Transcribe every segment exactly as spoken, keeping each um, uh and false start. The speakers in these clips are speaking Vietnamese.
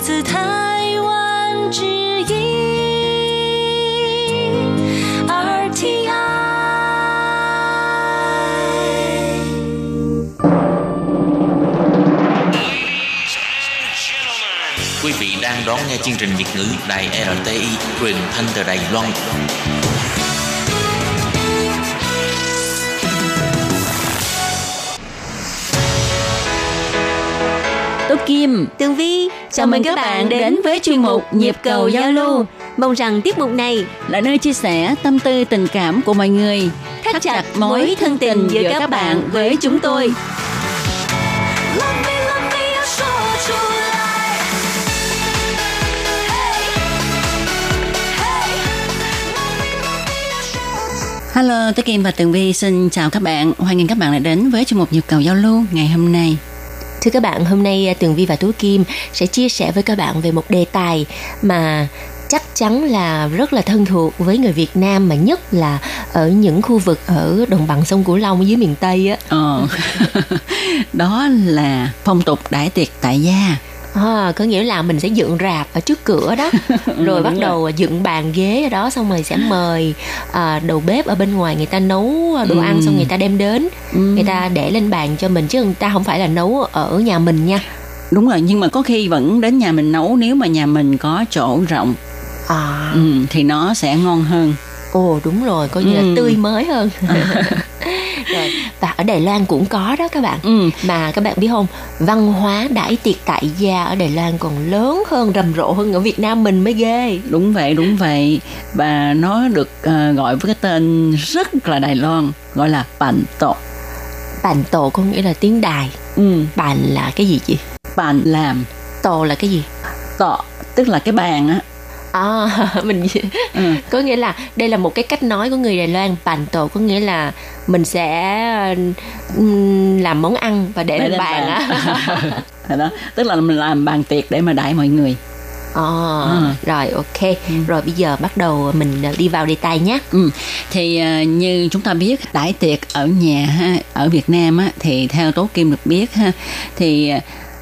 来自台湾之音 R T I. Quý vị đang đón nghe chương trình Việt ngữ đài R T I truyền thanh từ Đài Loan. Tú Kim, Tường Vi, chào, chào mừng các, các bạn đến, đến với chuyên mục Nhịp cầu giao lưu. Mong rằng tiết mục này là nơi chia sẻ tâm tư tình cảm của mọi người, thắt, thắt chặt mối thân tình giữa các, các bạn với chúng tôi. Hello, Tú Kim và Tường Vi xin chào các bạn. Hoan nghênh các bạn lại đến với chuyên mục Nhịp cầu giao lưu ngày hôm nay. Thưa các bạn, hôm nay Tường Vi và Tú Kim sẽ chia sẻ với các bạn về một đề tài mà chắc chắn là rất là thân thuộc với người Việt Nam, mà nhất là ở những khu vực ở đồng bằng sông Cửu Long dưới miền Tây á. Ờ. Đó là phong tục đãi tiệc tại gia. À, có nghĩa là mình sẽ dựng rạp ở trước cửa đó, rồi bắt đầu dựng bàn ghế ở đó, xong rồi sẽ mời à, đầu bếp ở bên ngoài, người ta nấu đồ ừ. ăn xong người ta đem đến, ừ. người ta để lên bàn cho mình, chứ người ta không phải là nấu ở nhà mình nha. Đúng rồi, nhưng mà có khi vẫn đến nhà mình nấu, nếu mà nhà mình có chỗ rộng à. ừ, thì nó sẽ ngon hơn. Ồ đúng rồi, coi như ừ. là tươi mới hơn. Rồi, và ở Đài Loan cũng có đó các bạn. ừ. Mà các bạn biết không, văn hóa đãi tiệc tại gia ở Đài Loan còn lớn hơn, rầm rộ hơn ở Việt Nam mình mới ghê. Đúng vậy, đúng vậy. Và nó được uh, gọi với cái tên rất là Đài Loan, gọi là bàn tổ. Bàn tổ có nghĩa là tiếng Đài. ừ. Bàn là cái gì chị? Bàn làm. Tổ là cái gì? Tổ tức là cái bàn á. À, mình ừ. có nghĩa là đây là một cái cách nói của người Đài Loan. Bàn tổ có nghĩa là mình sẽ làm món ăn và để lên bàn á. Đó. Đó, tức là mình làm bàn tiệc để mà đãi mọi người. Ờ, à, à. Rồi ok, ừ. rồi bây giờ bắt đầu mình đi vào đề tài nhé. ừ. Thì như chúng ta biết, đãi tiệc ở nhà ha, ở Việt Nam á, thì theo Tố Kim được biết ha, thì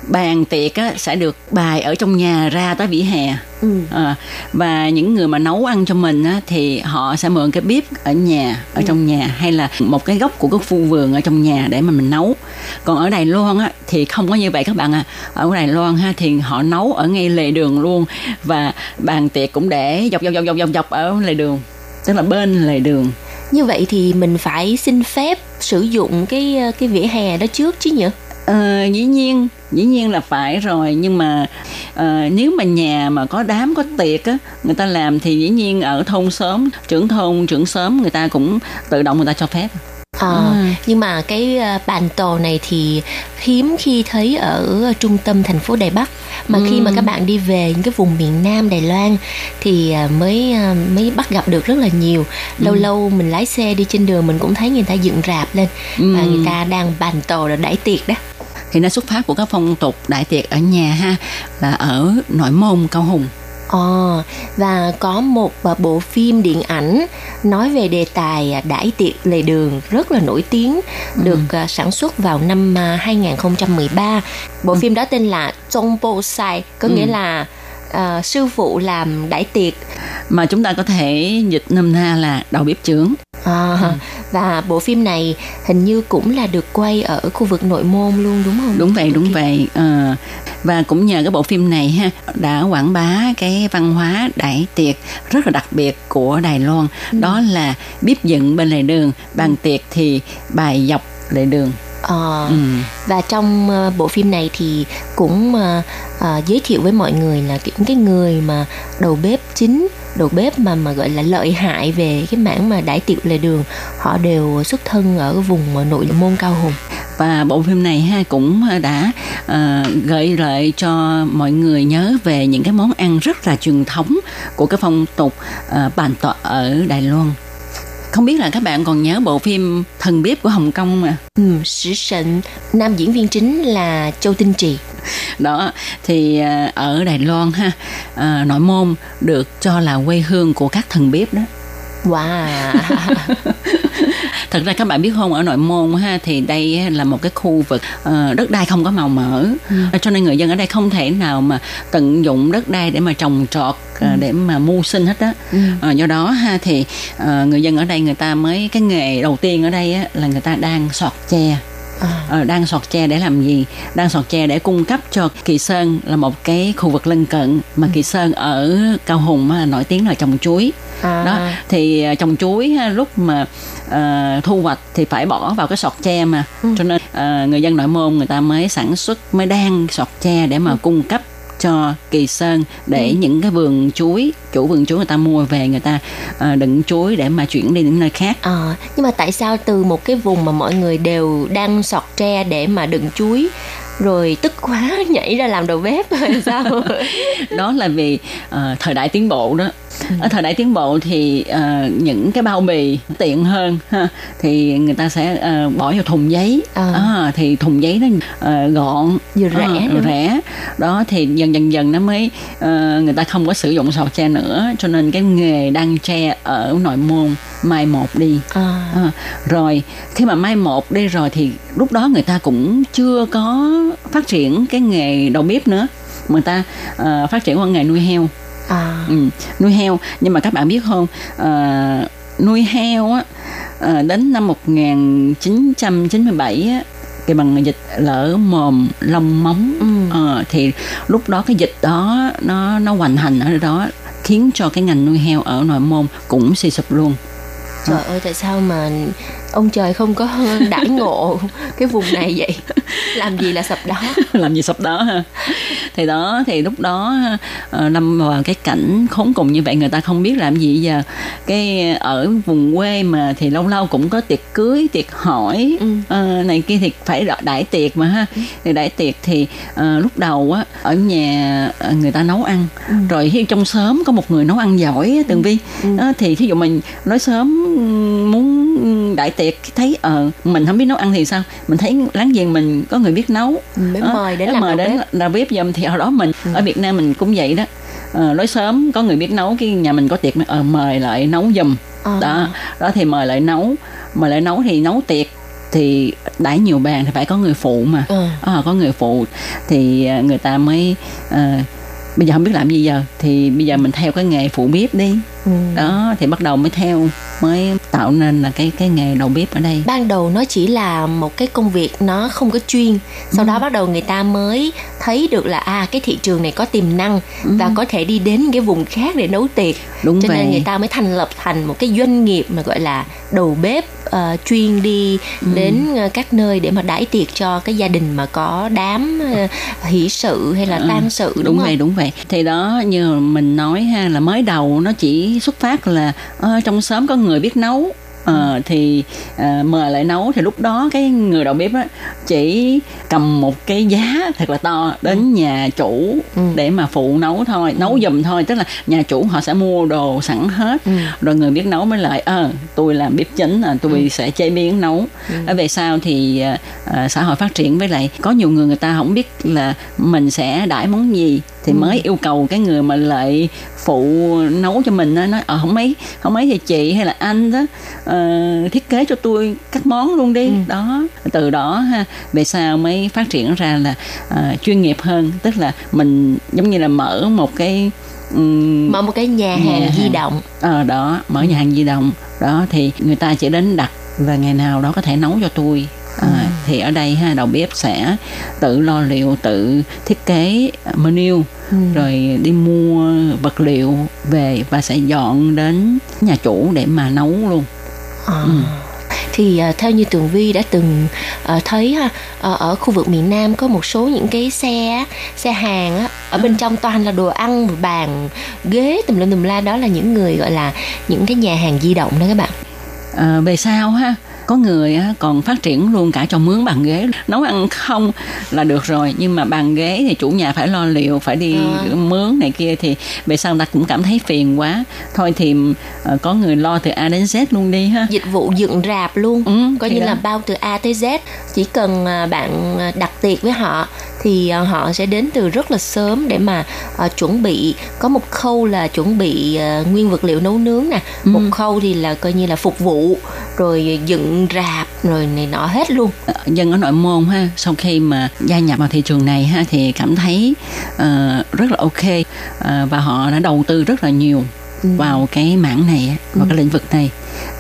bàn tiệc á, sẽ được bày ở trong nhà ra tới vỉa hè. ừ. à, Và những người mà nấu ăn cho mình á, thì họ sẽ mượn cái bếp ở nhà, ở ừ. trong nhà, hay là một cái góc của cái khu vườn ở trong nhà để mà mình nấu. Còn ở Đài Loan á, thì không có như vậy các bạn ạ. à. Ở Đài Loan ha, thì họ nấu ở ngay lề đường luôn. Và bàn tiệc cũng để dọc dọc dọc dọc dọc ở lề đường, tức là bên lề đường. Như vậy thì mình phải xin phép sử dụng cái, cái vỉa hè đó trước chứ nhỉ? Ờ, dĩ nhiên, dĩ nhiên là phải rồi. Nhưng mà uh, nếu mà nhà mà có đám, có tiệc á, người ta làm thì dĩ nhiên ở thôn xóm, trưởng thôn, trưởng xóm người ta cũng tự động người ta cho phép. À, à. Nhưng mà cái bàn tổ này thì hiếm khi thấy ở trung tâm thành phố Đài Bắc. Mà ừ. khi mà các bạn đi về những cái vùng miền Nam Đài Loan thì mới mới bắt gặp được rất là nhiều. Lâu ừ. lâu mình lái xe đi trên đường mình cũng thấy người ta dựng rạp lên ừ. và người ta đang bàn tổ là đãi tiệc đó. Thì nó xuất phát của các phong tục đại tiệc ở nhà ha, là ở Nội Môn, Cao Hùng. Ờ, và có một bộ phim điện ảnh nói về đề tài đãi tiệc lề đường rất là nổi tiếng, được ừ. sản xuất vào năm hai không một ba. Bộ ừ. phim đó tên là Chong Po Sai, có ừ. nghĩa là uh, sư phụ làm đãi tiệc, mà chúng ta có thể dịch nôm na là đầu bếp trưởng. À, ừ. Và bộ phim này hình như cũng là được quay ở khu vực Nội Môn luôn đúng không? Đúng vậy, đúng vậy. À, và cũng nhờ cái bộ phim này ha, đã quảng bá cái văn hóa đãi tiệc rất là đặc biệt của Đài Loan. ừ. Đó là bếp dựng bên lề đường, bàn tiệc thì bày dọc lề đường. À, ừ. Và trong uh, bộ phim này thì cũng uh, uh, giới thiệu với mọi người là những cái người mà đầu bếp chính, đầu bếp mà mà gọi là lợi hại về cái mảng mà đãi tiệc lề đường, họ đều xuất thân ở vùng Nội Môn, Cao Hùng. Và bộ phim này ha cũng đã uh, gợi lại cho mọi người nhớ về những cái món ăn rất là truyền thống của cái phong tục uh, bàn tọa ở Đài Loan. Không biết là các bạn còn nhớ bộ phim Thần Bếp của Hồng Kông mà. Ừ, Sử Sịnh, nam diễn viên chính là Châu Tinh Trì. Đó, thì ở Đài Loan ha, Nội Môn được cho là quê hương của các thần bếp đó. Wow. Thật ra các bạn biết không, ở Nội Môn ha, thì đây là một cái khu vực uh, đất đai không có màu mỡ, ừ. cho nên người dân ở đây không thể nào mà tận dụng đất đai để mà trồng trọt, ừ. để mà mưu sinh hết á. ừ. uh, do đó ha thì uh, người dân ở đây người ta mới, cái nghề đầu tiên ở đây á, là người ta đang sọt tre. À. Đang sọt tre để làm gì? Đang sọt tre để cung cấp cho Kỳ Sơn, là một cái khu vực lân cận. Mà ừ. Kỳ Sơn ở Cao Hùng á, nổi tiếng là trồng chuối. à. Đó, thì trồng chuối ha, lúc mà uh, thu hoạch thì phải bỏ vào cái sọt tre mà. ừ. Cho nên uh, người dân Nội Môn người ta mới sản xuất, mới đang sọt tre để mà ừ. cung cấp cho Kỳ Sơn, để ừ. những cái vườn chuối, chủ vườn chuối người ta mua về, người ta uh, đựng chuối để mà chuyển đi những nơi khác. Ờ, à, nhưng mà tại sao từ một cái vùng mà mọi người đều đang sọt tre để mà đựng chuối, rồi tức quá nhảy ra làm đầu bếp hay sao? Đó là vì uh, thời đại tiến bộ đó. Ở thời đại tiến bộ thì uh, những cái bao bì tiện hơn ha, thì người ta sẽ uh, bỏ vào thùng giấy. à. À, thì thùng giấy nó uh, gọn, vừa rẻ, à, vừa rẻ đó, thì dần dần dần nó mới uh, người ta không có sử dụng sọt tre nữa, cho nên cái nghề đan tre ở Nội Môn mai một đi. à. À, rồi khi mà mai một đi rồi thì lúc đó người ta cũng chưa có phát triển cái nghề đầu bếp nữa, người ta uh, phát triển qua nghề nuôi heo. À. Ừ, nuôi heo. Nhưng mà các bạn biết không, à, nuôi heo á, à, đến năm một nghìn chín trăm chín mươi bảy á, thì bằng dịch lở mồm long móng. ừ. à, Thì lúc đó cái dịch đó nó, nó hoành hành ở đó, khiến cho cái ngành nuôi heo ở Nội Môn cũng suy sụp luôn. Trời ơi, tại sao mà ông trời không có đãi ngộ cái vùng này vậy? Làm gì là sập đó. Làm gì sập đó ha. Thì đó, thì lúc đó lâm vào cái cảnh khốn cùng như vậy, người ta không biết làm gì giờ. Cái ở vùng quê mà thì lâu lâu cũng có tiệc cưới, tiệc hỏi, ừ. à, này kia thì phải đãi tiệc mà ha. ừ. Thì đãi tiệc thì à, lúc đầu á, ở nhà người ta nấu ăn, ừ. rồi khi trong xóm có một người nấu ăn giỏi, Tường Vi, ừ. à, thì thí dụ mình nói xóm muốn đãi tiệc, thấy ờ à, mình không biết nấu ăn thì sao, mình thấy láng giềng mình có người biết nấu, mới mời đến làm mời đầu đến bếp. Là bếp dùm. Thì hồi đó mình ừ. ở Việt Nam mình cũng vậy đó, à, nói sớm có người biết nấu, cái nhà mình có tiệc mà, à, mời lại nấu dùm. à. Đó, đó thì mời lại nấu, mời lại nấu thì nấu tiệc thì đãi nhiều bàn thì phải có người phụ mà. ừ. à, có người phụ thì người ta mới à, bây giờ không biết làm gì giờ, thì bây giờ mình theo cái nghề phụ bếp đi. ừ. Đó thì bắt đầu mới theo, mới tạo nên là cái cái nghề đầu bếp ở đây. Ban đầu nó chỉ là một cái công việc nó không có chuyên, sau ừ. đó bắt đầu người ta mới thấy được là à cái thị trường này có tiềm năng, ừ. và có thể đi đến cái vùng khác để nấu tiệc. Đúng cho vậy. Nên người ta mới thành lập thành một cái doanh nghiệp mà gọi là đầu bếp uh, chuyên đi ừ. đến các nơi để mà đãi tiệc cho cái gia đình mà có đám uh, hỷ sự hay là ừ. tang sự. Đúng, đúng vậy, đúng vậy. Thì đó như mình nói ha, là mới đầu nó chỉ xuất phát là uh, trong xóm có người biết nấu, à, thì à, mời lại nấu. Thì lúc đó cái người đầu bếp á, chỉ cầm một cái giá thật là to đến ừ. nhà chủ ừ. để mà phụ nấu thôi, nấu ừ. giùm thôi. Tức là nhà chủ họ sẽ mua đồ sẵn hết, ừ. rồi người biết nấu mới lại ờ à, tôi làm bếp chính, à, tôi ừ. sẽ chế biến nấu. ừ. Ở về sau thì à, xã hội phát triển, với lại có nhiều người người ta không biết là mình sẽ đãi món gì, thì ừ. mới yêu cầu cái người mà lại phụ nấu cho mình, nói ờ không mấy không mấy thì chị hay là anh đó uh, thiết kế cho tôi các món luôn đi. ừ. Đó, từ đó ha, về sau mới phát triển ra là uh, chuyên nghiệp hơn, tức là mình giống như là mở một cái um, mở một cái nhà hàng, nhà, di động. Ờ đó, mở nhà hàng di động đó, thì người ta chỉ đến đặt và ngày nào đó có thể nấu cho tôi. À, ừ. Thì ở đây ha, đầu bếp sẽ tự lo liệu, tự thiết kế menu, ừ. rồi đi mua vật liệu về và sẽ dọn đến nhà chủ để mà nấu luôn. à. ừ. Thì uh, theo như Tường Vi đã từng uh, thấy ha, uh, ở khu vực miền Nam có một số những cái xe xe hàng á, ở bên trong toàn là đồ ăn, bàn ghế tùm lum tùm la, đó là những người gọi là những cái nhà hàng di động đó các bạn. À, về sau ha, có người còn phát triển luôn cả cho mướn bàn ghế. Nấu ăn không là được rồi, nhưng mà bàn ghế thì chủ nhà phải lo liệu, phải đi à. mướn này kia. Thì về sau người ta cũng cảm thấy phiền quá, thôi thì có người lo từ A đến Z luôn đi ha. Dịch vụ dựng rạp luôn, ừ, coi như đó. Là bao từ A tới Z. Chỉ cần bạn đặt tiệc với họ thì họ sẽ đến từ rất là sớm để mà uh, chuẩn bị. Có một khâu là chuẩn bị uh, nguyên vật liệu nấu nướng nè, ừ. một khâu thì là coi như là phục vụ, rồi dựng rạp rồi này nọ hết luôn. Dân ở Nội Môn ha, sau khi mà gia nhập vào thị trường này ha thì cảm thấy uh, rất là ok, uh, và họ đã đầu tư rất là nhiều ừ. vào cái mảng này, vào ừ. cái lĩnh vực này.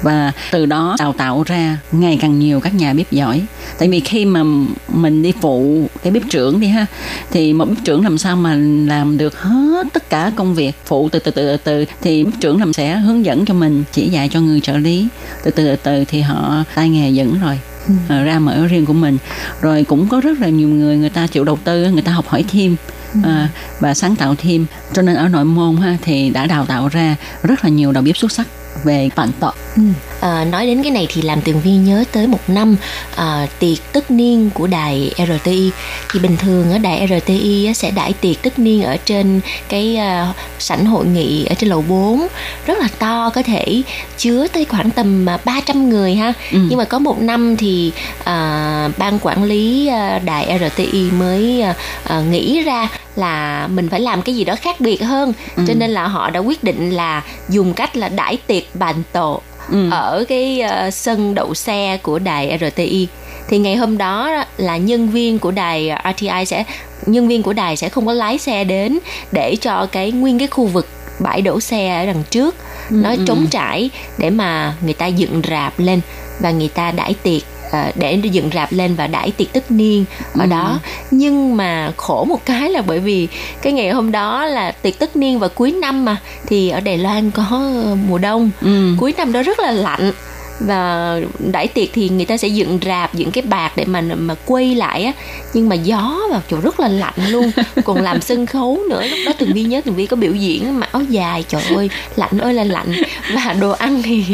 Và từ đó đào tạo ra ngày càng nhiều các nhà bếp giỏi. Tại vì khi mà mình đi phụ cái bếp trưởng đi ha, thì một bếp trưởng làm sao mà làm được hết tất cả công việc, phụ từ từ từ từ thì bếp trưởng làm sẽ hướng dẫn cho mình, chỉ dạy cho người trợ lý, từ từ từ từ thì họ tay nghề vững rồi, ừ. ra mở riêng của mình. Rồi cũng có rất là nhiều người, người ta chịu đầu tư, người ta học hỏi thêm ừ. à, và sáng tạo thêm. Cho nên ở Nội Môn ha thì đã đào tạo ra rất là nhiều đầu bếp xuất sắc về bản tọa. Ừ. À, nói đến cái này thì làm Tường Vi nhớ tới một năm à, tiệc tất niên của đài rờ tê i. Thì bình thường ở đài rờ tê i sẽ đãi tiệc tất niên ở trên cái à, sảnh hội nghị ở trên lầu bốn, rất là to, có thể chứa tới khoảng tầm ba trăm người ha. Ừ. Nhưng mà có một năm thì à, ban quản lý đài rờ tê i mới à, nghĩ ra là mình phải làm cái gì đó khác biệt hơn, ừ. cho nên là họ đã quyết định là dùng cách là đãi tiệc bàn tổ ừ. ở cái uh, sân đậu xe của đài rờ tê i. Thì ngày hôm đó là nhân viên của đài rờ tê i sẽ nhân viên của đài sẽ không có lái xe đến, để cho cái nguyên cái khu vực bãi đổ xe ở đằng trước ừ. nó trống trải để mà người ta dựng rạp lên và người ta đãi tiệc. À, để dựng rạp lên và đãi tiệc tất niên ở ừ. đó. Nhưng mà khổ một cái là bởi vì cái ngày hôm đó là tiệc tất niên và cuối năm mà, thì ở Đài Loan có mùa đông, ừ. cuối năm đó rất là lạnh, và đãi tiệc thì người ta sẽ dựng rạp, dựng cái bạt để mà mà quay lại á, nhưng mà gió vào chỗ rất là lạnh luôn. Còn làm sân khấu nữa, lúc đó Tường Vi nhớ Tường Vi có biểu diễn mặc áo dài, trời ơi lạnh ơi là lạnh, và đồ ăn thì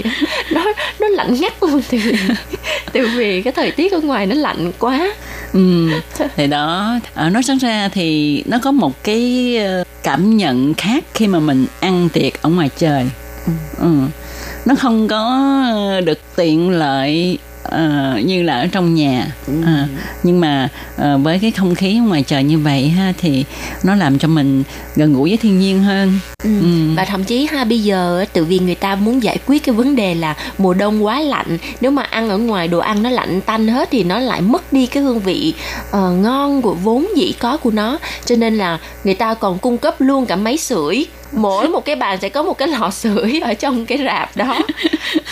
nó nó lạnh ngắt luôn, từ từ vì cái thời tiết ở ngoài nó lạnh quá. Ừ, thì đó, nói sáng ra thì nó có một cái cảm nhận khác khi mà mình ăn tiệc ở ngoài trời. Ừ. Nó không có được tiện lợi uh, như là ở trong nhà, uh, nhưng mà uh, với cái không khí ngoài trời như vậy ha thì nó làm cho mình gần gũi với thiên nhiên hơn. Ừ. Ừ. Và thậm chí ha, bây giờ tự vì người ta muốn giải quyết cái vấn đề là mùa đông quá lạnh, nếu mà ăn ở ngoài đồ ăn nó lạnh tanh hết thì nó lại mất đi cái hương vị uh, ngon của vốn dĩ có của nó, cho nên là người ta còn cung cấp luôn cả máy sưởi. Mỗi một cái bàn sẽ có một cái lò sưởi ở trong cái rạp đó,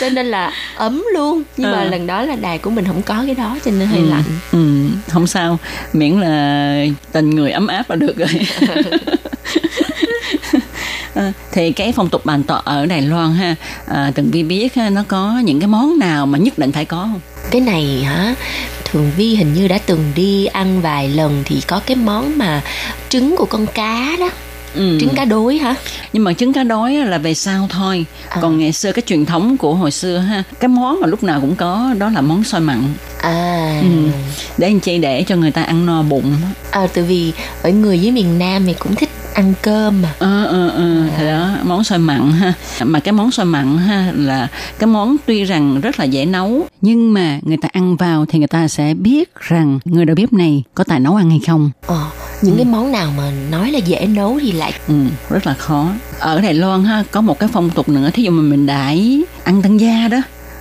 cho nên là ấm luôn. Nhưng ừ. mà lần đó là đài của mình không có cái đó, cho nên hơi ừ. lạnh. Ừ, không sao, miễn là tình người ấm áp là được rồi. Thì cái phong tục bàn tọa ở Đài Loan ha, à, Tường Vi biết ha, nó có những cái món nào mà nhất định phải có không? Cái này hả, Tường Vi hình như đã từng đi ăn vài lần thì có cái món mà trứng của con cá đó. Ừ. Trứng cá đối hả? Nhưng mà trứng cá đối là về sau thôi à. Còn ngày xưa cái truyền thống của hồi xưa ha, cái món mà lúc nào cũng có đó là món xôi mặn à. ừ. Để anh chị để cho người ta ăn no bụng à, tại vì ở người dưới miền Nam thì cũng thích ăn cơm mà. Ờ ờ ờ, thì đó, món xôi mặn ha. Mà cái món xôi mặn ha là cái món tuy rằng rất là dễ nấu, nhưng mà người ta ăn vào thì người ta sẽ biết rằng người đầu bếp này có tài nấu ăn hay không. Ờ, những ừ. cái món nào mà nói là dễ nấu thì lại ừ, rất là khó. Ở Đài Loan ha có một cái phong tục nữa, thí dụ mà mình đãi ăn tân gia đó,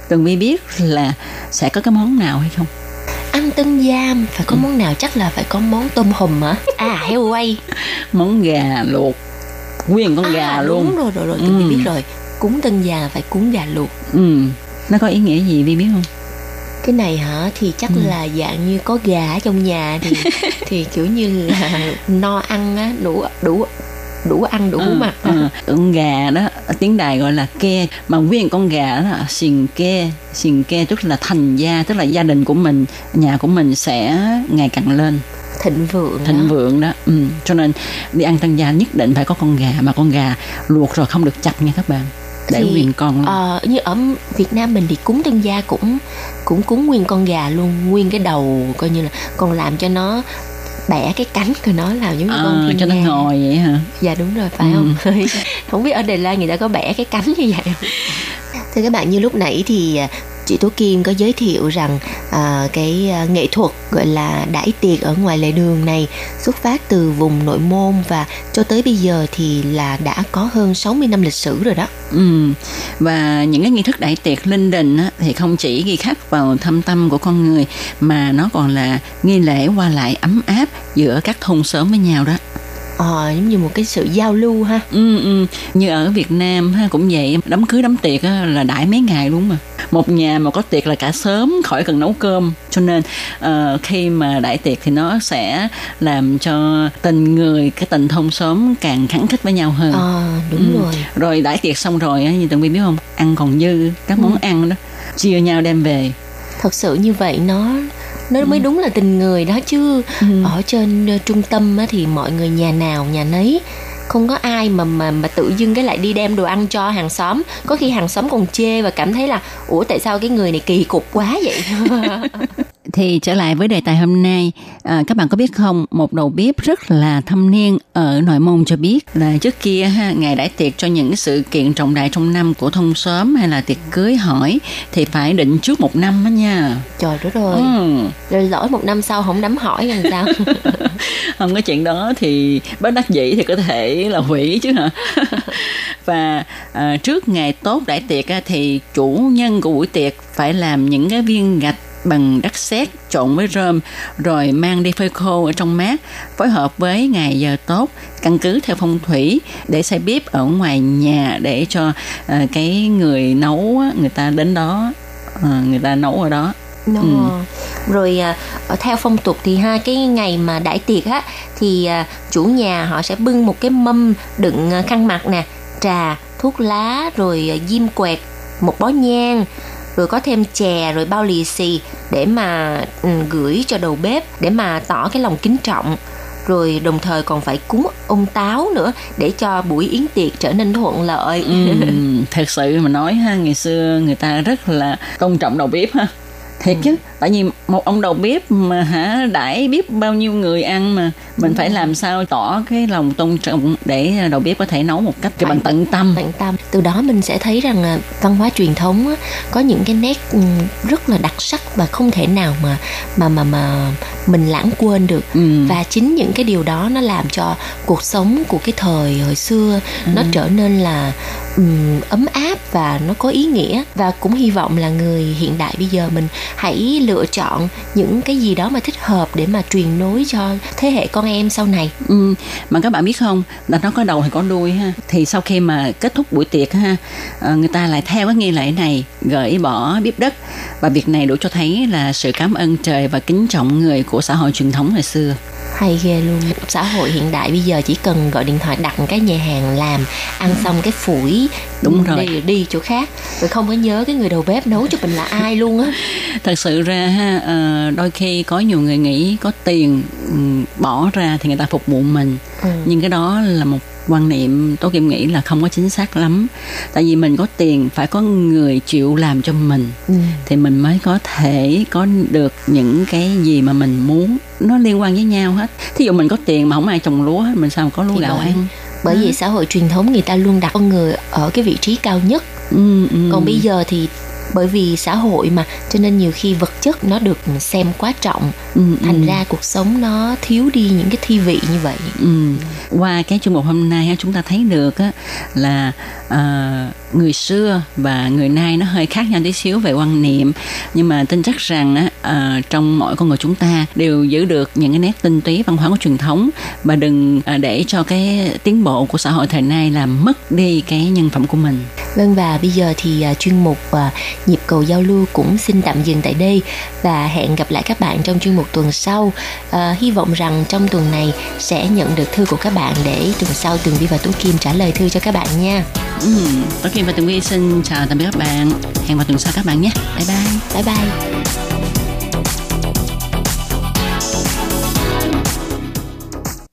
Tường Vi biết là sẽ có cái món nào hay không? Ăn tân giam phải có ừ. món nào, chắc là phải có món tôm hùm hả? À, heo quay. Món gà luộc, nguyên con à, gà luôn. Đúng rồi, rồi, rồi. Tụi ừ. biết rồi. Cúng tân già phải cúng gà luộc. Ừ. Nó có ý nghĩa gì Vi biết không? Cái này hả, thì chắc ừ. là dạng như có gà ở trong nhà thì thì kiểu như là no ăn á, đủ đủ đủ ăn đủ ừ, mặt. Ừ. Con gà đó tiếng Đài gọi là ke, mà nguyên con gà đó là xìn ke. Xìn ke tức là thành gia, tức là gia đình của mình, nhà của mình sẽ ngày càng lên thịnh vượng, thịnh đó. vượng đó. Ừ. Cho nên đi ăn tân gia nhất định phải có con gà, mà con gà luộc rồi không được chặt nha các bạn, để thì, nguyên con. Ờ, như ở Việt Nam mình thì cúng tân gia cũng cũng cúng nguyên con gà luôn, nguyên cái đầu, coi như là còn làm cho nó bẻ cái cánh của nó, làm giống như à, con thiên cho nó ngồi vậy hả? Dạ đúng rồi, phải ừ. không? Không biết ở Đài Loan người ta có bẻ cái cánh như vậy không? Thưa các bạn, như lúc nãy thì chị Tú Kim có giới thiệu rằng à, cái nghệ thuật gọi là đãi tiệc ở ngoài lề đường này xuất phát từ vùng Nội Môn và cho tới bây giờ thì là đã có hơn sáu mươi năm lịch sử rồi đó. Ừ. Và những cái nghi thức đãi tiệc linh đình á, thì không chỉ ghi khắc vào thâm tâm của con người mà nó còn là nghi lễ qua lại ấm áp giữa các thôn xóm với nhau đó. Ờ, giống như một cái sự giao lưu ha. Ừ, ừ. Như ở Việt Nam ha, cũng vậy, đám cưới đám tiệc á, là đãi mấy ngày luôn mà. Một nhà mà có tiệc là cả xóm khỏi cần nấu cơm. Cho nên uh, khi mà đãi tiệc thì nó sẽ làm cho tình người, cái tình thôn xóm càng khắng khích với nhau hơn. Ờ, à, đúng ừ. rồi. Rồi đãi tiệc xong rồi, như Tường Vi biết không, ăn còn dư các món ừ. ăn đó, chia nhau đem về. Thật sự như vậy nó... nó mới đúng là tình người đó chứ. ừ. Ở trên trung tâm thì mọi người nhà nào nhà nấy, không có ai mà mà mà tự dưng cái lại đi đem đồ ăn cho hàng xóm. Có khi hàng xóm còn chê và cảm thấy là ủa tại sao cái người này kỳ cục quá vậy. Thì trở lại với đề tài hôm nay, à, các bạn có biết không, một đầu bếp rất là thâm niên ở Nội Môn cho biết là trước kia ha, ngày đãi tiệc cho những sự kiện trọng đại trong năm của thôn xóm hay là tiệc cưới hỏi thì phải định trước một năm đó nha. Trời đất ơi, ừ. rồi lỗi một năm sau không đám hỏi làm sao. Không có chuyện đó thì bất đắc dĩ thì có thể là hủy chứ hả. Và à, trước ngày tốt đãi tiệc thì chủ nhân của buổi tiệc phải làm những cái viên gạch bằng đất sét trộn với rơm rồi mang đi phơi khô ở trong mát, phối hợp với ngày giờ tốt căn cứ theo phong thủy để xây bếp ở ngoài nhà để cho uh, cái người nấu người ta đến đó, uh, người ta nấu ở đó. No. Ừ. Rồi uh, theo phong tục thì ha, cái ngày mà đãi tiệc á thì uh, chủ nhà họ sẽ bưng một cái mâm đựng uh, khăn mặt nè, trà, thuốc lá, rồi uh, diêm quẹt, một bó nhang, rồi có thêm chè, rồi bao lì xì để mà ừ, gửi cho đầu bếp để mà tỏ cái lòng kính trọng. Rồi đồng thời còn phải cúng ông táo nữa để cho buổi yến tiệc trở nên thuận lợi. Ừ, thật sự mà nói ha, ngày xưa người ta rất là tôn trọng đầu bếp ha. Thiệt chứ, tại vì một ông đầu bếp mà hả, đãi biết bao nhiêu người ăn mà mình phải làm sao tỏ cái lòng tôn trọng để đầu bếp có thể nấu một cách bằng tận tâm. Tận tâm. Từ đó mình sẽ thấy rằng văn hóa truyền thống có những cái nét rất là đặc sắc và không thể nào mà mà mà mà mình lãng quên được. Ừ. Và chính những cái điều đó nó làm cho cuộc sống của cái thời hồi xưa ừ. nó trở nên là Um, ấm áp và nó có ý nghĩa. Và cũng hy vọng là người hiện đại bây giờ mình hãy lựa chọn những cái gì đó mà thích hợp để mà truyền nối cho thế hệ con em sau này. Ừ, mà các bạn biết không, là nó có đầu hay có đuôi ha. Thì sau khi mà kết thúc buổi tiệc ha, người ta lại theo cái nghi lễ này gửi bỏ bếp đất. Và việc này đủ cho thấy là sự cảm ơn trời và kính trọng người của xã hội truyền thống hồi xưa. Hay ghê luôn. Xã hội hiện đại bây giờ chỉ cần gọi điện thoại đặt cái nhà hàng làm, ăn xong cái phủi đúng rồi đi, đi chỗ khác, rồi không có nhớ cái người đầu bếp nấu cho mình là ai luôn á. Thật sự ra ha, đôi khi có nhiều người nghĩ có tiền bỏ ra thì người ta phục vụ mình, ừ. nhưng cái đó là một quan niệm tôi Kim nghĩ là không có chính xác lắm. Tại vì mình có tiền phải có người chịu làm cho mình ừ. thì mình mới có thể có được những cái gì mà mình muốn. Nó liên quan với nhau hết. Thí dụ mình có tiền mà không ai trồng lúa hết, mình sao mà có lúa thì gạo ăn. Bởi vì à. xã hội truyền thống người ta luôn đặt con người ở cái vị trí cao nhất. ừ, ừ. Còn bây giờ thì bởi vì xã hội mà, cho nên nhiều khi vật chất nó được xem quá trọng, ừ, thành ừ. ra cuộc sống nó thiếu đi những cái thi vị như vậy. ừ. Qua cái chương mục hôm nay chúng ta thấy được là uh, người xưa và người nay nó hơi khác nhau tí xíu về quan niệm, nhưng mà tin chắc rằng uh, trong mỗi con người chúng ta đều giữ được những cái nét tinh túy văn hóa của truyền thống, và đừng uh, để cho cái tiến bộ của xã hội thời nay làm mất đi cái nhân phẩm của mình. Vâng, và bây giờ thì uh, chuyên mục uh, Nhịp cầu giao lưu cũng xin tạm dừng tại đây và hẹn gặp lại các bạn trong chuyên mục tuần sau. À, hy vọng rằng trong tuần này sẽ nhận được thư của các bạn để tuần sau Tường Vi và Tú Kim trả lời thư cho các bạn nha. Ừ, Tú Kim và Tường Vi xin chào tạm biệt các bạn. Hẹn vào tuần sau các bạn nhé. Bye bye. Bye bye.